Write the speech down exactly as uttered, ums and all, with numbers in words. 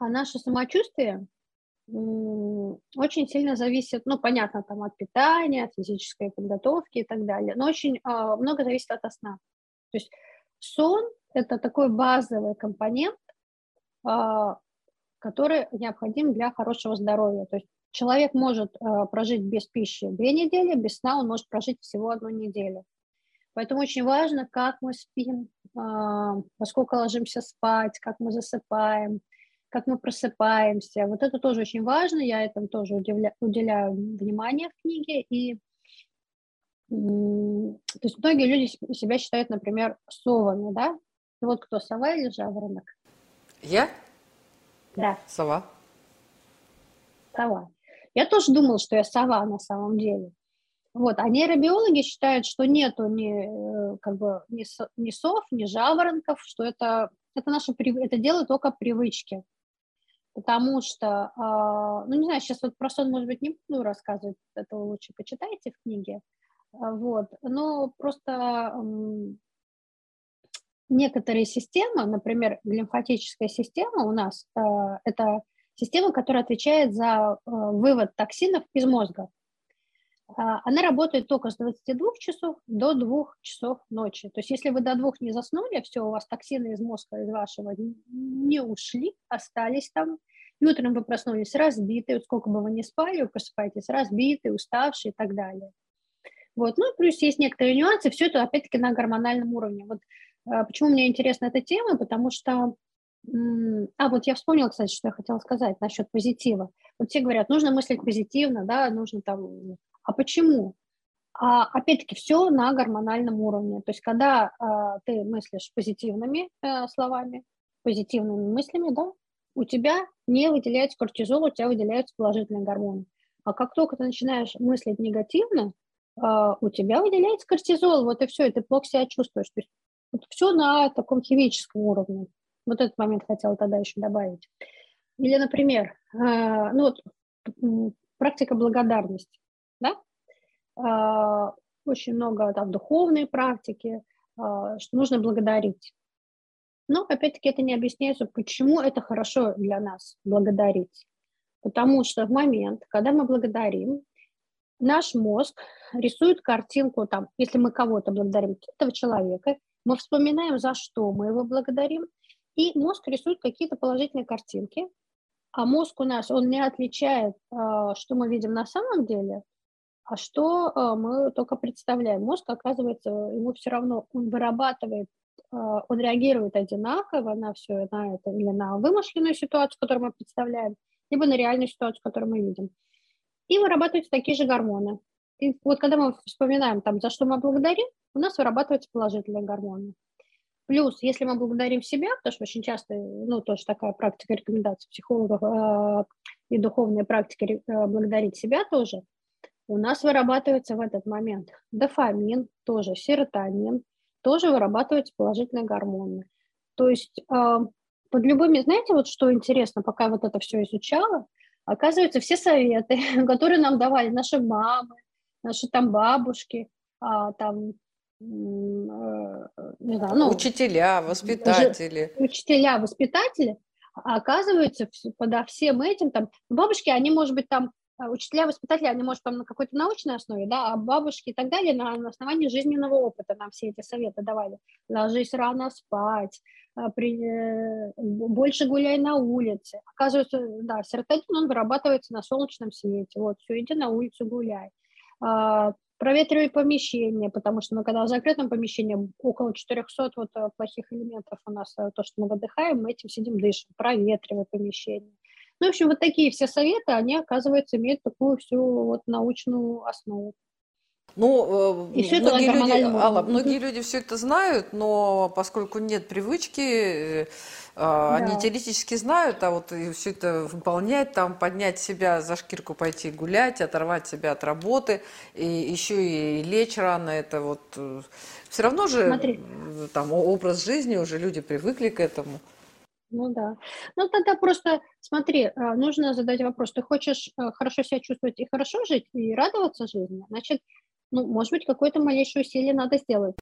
а наше самочувствие очень сильно зависит, ну, понятно, там, от питания, от физической подготовки и так далее, но очень а, много зависит от сна. То есть сон – это такой базовый компонент, а, который необходим для хорошего здоровья. То есть человек может а, прожить без пищи две недели, без сна он может прожить всего одну неделю. Поэтому очень важно, как мы спим, а, во сколько ложимся спать, как мы засыпаем, как мы просыпаемся. Вот это тоже очень важно, я этому тоже удивля, уделяю внимание в книге. И, то есть многие люди себя считают, например, совами, да? Вот кто, сова или жаворонок? Я? Да. Сова. Сова. Я тоже думала, что я сова на самом деле. Вот. А нейробиологи считают, что нету ни, как бы, ни, ни сов, ни жаворонков, что это, это, наши, это дело только привычки. Потому что, ну, не знаю, сейчас вот про сон, может быть, не буду рассказывать, это лучше почитайте в книге, вот, но просто некоторые системы, например, лимфатическая система у нас, это система, которая отвечает за вывод токсинов из мозга. Она работает только с двадцати двух часов до двух часов ночи. То есть если вы до двух не заснули, все, у вас токсины из мозга, из вашего не ушли, остались там. И утром вы проснулись разбитые, сколько бы вы ни спали, вы просыпаетесь разбитые, уставшие и так далее. Вот. Ну и плюс есть некоторые нюансы, все это опять-таки на гормональном уровне. Вот почему мне интересна эта тема, потому что... А, вот я вспомнила, кстати, что я хотела сказать насчет позитива. Вот все говорят, нужно мыслить позитивно, да, нужно там... А почему? А, опять-таки, все на гормональном уровне. То есть, когда а, ты мыслишь позитивными э, словами, позитивными мыслями, да, у тебя не выделяется кортизол, у тебя выделяются положительные гормоны. А как только ты начинаешь мыслить негативно, э, у тебя выделяется кортизол, вот и все, и ты плохо себя чувствуешь. То есть, вот все на таком химическом уровне. Вот этот момент хотела тогда еще добавить. Или, например, э, ну вот, практика благодарности. Да? Очень много там духовной практики, что нужно благодарить. Но, опять-таки, это не объясняется, почему это хорошо для нас благодарить. Потому что в момент, когда мы благодарим, наш мозг рисует картинку, там, если мы кого-то благодарим, этого человека, мы вспоминаем, за что мы его благодарим, и мозг рисует какие-то положительные картинки. А мозг у нас, он не отличает, что мы видим на самом деле, а что мы только представляем. Мозг, оказывается, ему все равно, он вырабатывает, он реагирует одинаково на все, на это, или на вымышленную ситуацию, которую мы представляем, либо на реальную ситуацию, которую мы видим. И вырабатываются такие же гормоны. И вот когда мы вспоминаем, там, за что мы благодарим, у нас вырабатываются положительные гормоны. Плюс, если мы благодарим себя, потому что очень часто, ну, тоже такая практика рекомендаций психологов э, и духовные практики э, благодарить себя тоже, у нас вырабатывается в этот момент дофамин, тоже серотонин, тоже вырабатываются положительные гормоны. То есть э, под любыми, знаете, вот что интересно, пока я вот это все изучала, оказывается, все советы, которые нам давали наши мамы, наши там бабушки, э, там, Не знаю, ну, учителя, воспитатели. Учителя, воспитатели, оказывается, подо всем этим, там, бабушки, они, может быть, там, учителя, воспитатели, они, может, там, на какой-то научной основе, да, а бабушки и так далее на, на основании жизненного опыта нам все эти советы давали. Ложись рано спать, при, больше гуляй на улице. Оказывается, да, серотонин, он вырабатывается на солнечном свете. Вот, все, иди на улицу, гуляй. Проветривай помещение, потому что мы когда в закрытом помещении, около четырехсот вот плохих элементов у нас, то, что мы выдыхаем, мы этим сидим, дышим. Проветривай помещение. Ну, в общем, вот такие все советы, они, оказывается, имеют такую всю вот научную основу. Ну, и все многие, это люди, Алла, многие люди все это знают, но поскольку нет привычки, да. Они теоретически знают, а вот все это выполнять, там, поднять себя за шкирку, пойти гулять, оторвать себя от работы, и еще и лечь рано, это вот все равно же Смотри. Там образ жизни, уже люди привыкли к этому. Ну да. Ну тогда просто, смотри, нужно задать вопрос, ты хочешь хорошо себя чувствовать и хорошо жить, и радоваться жизни, значит, ну, может быть, какое-то малейшее усилие надо сделать.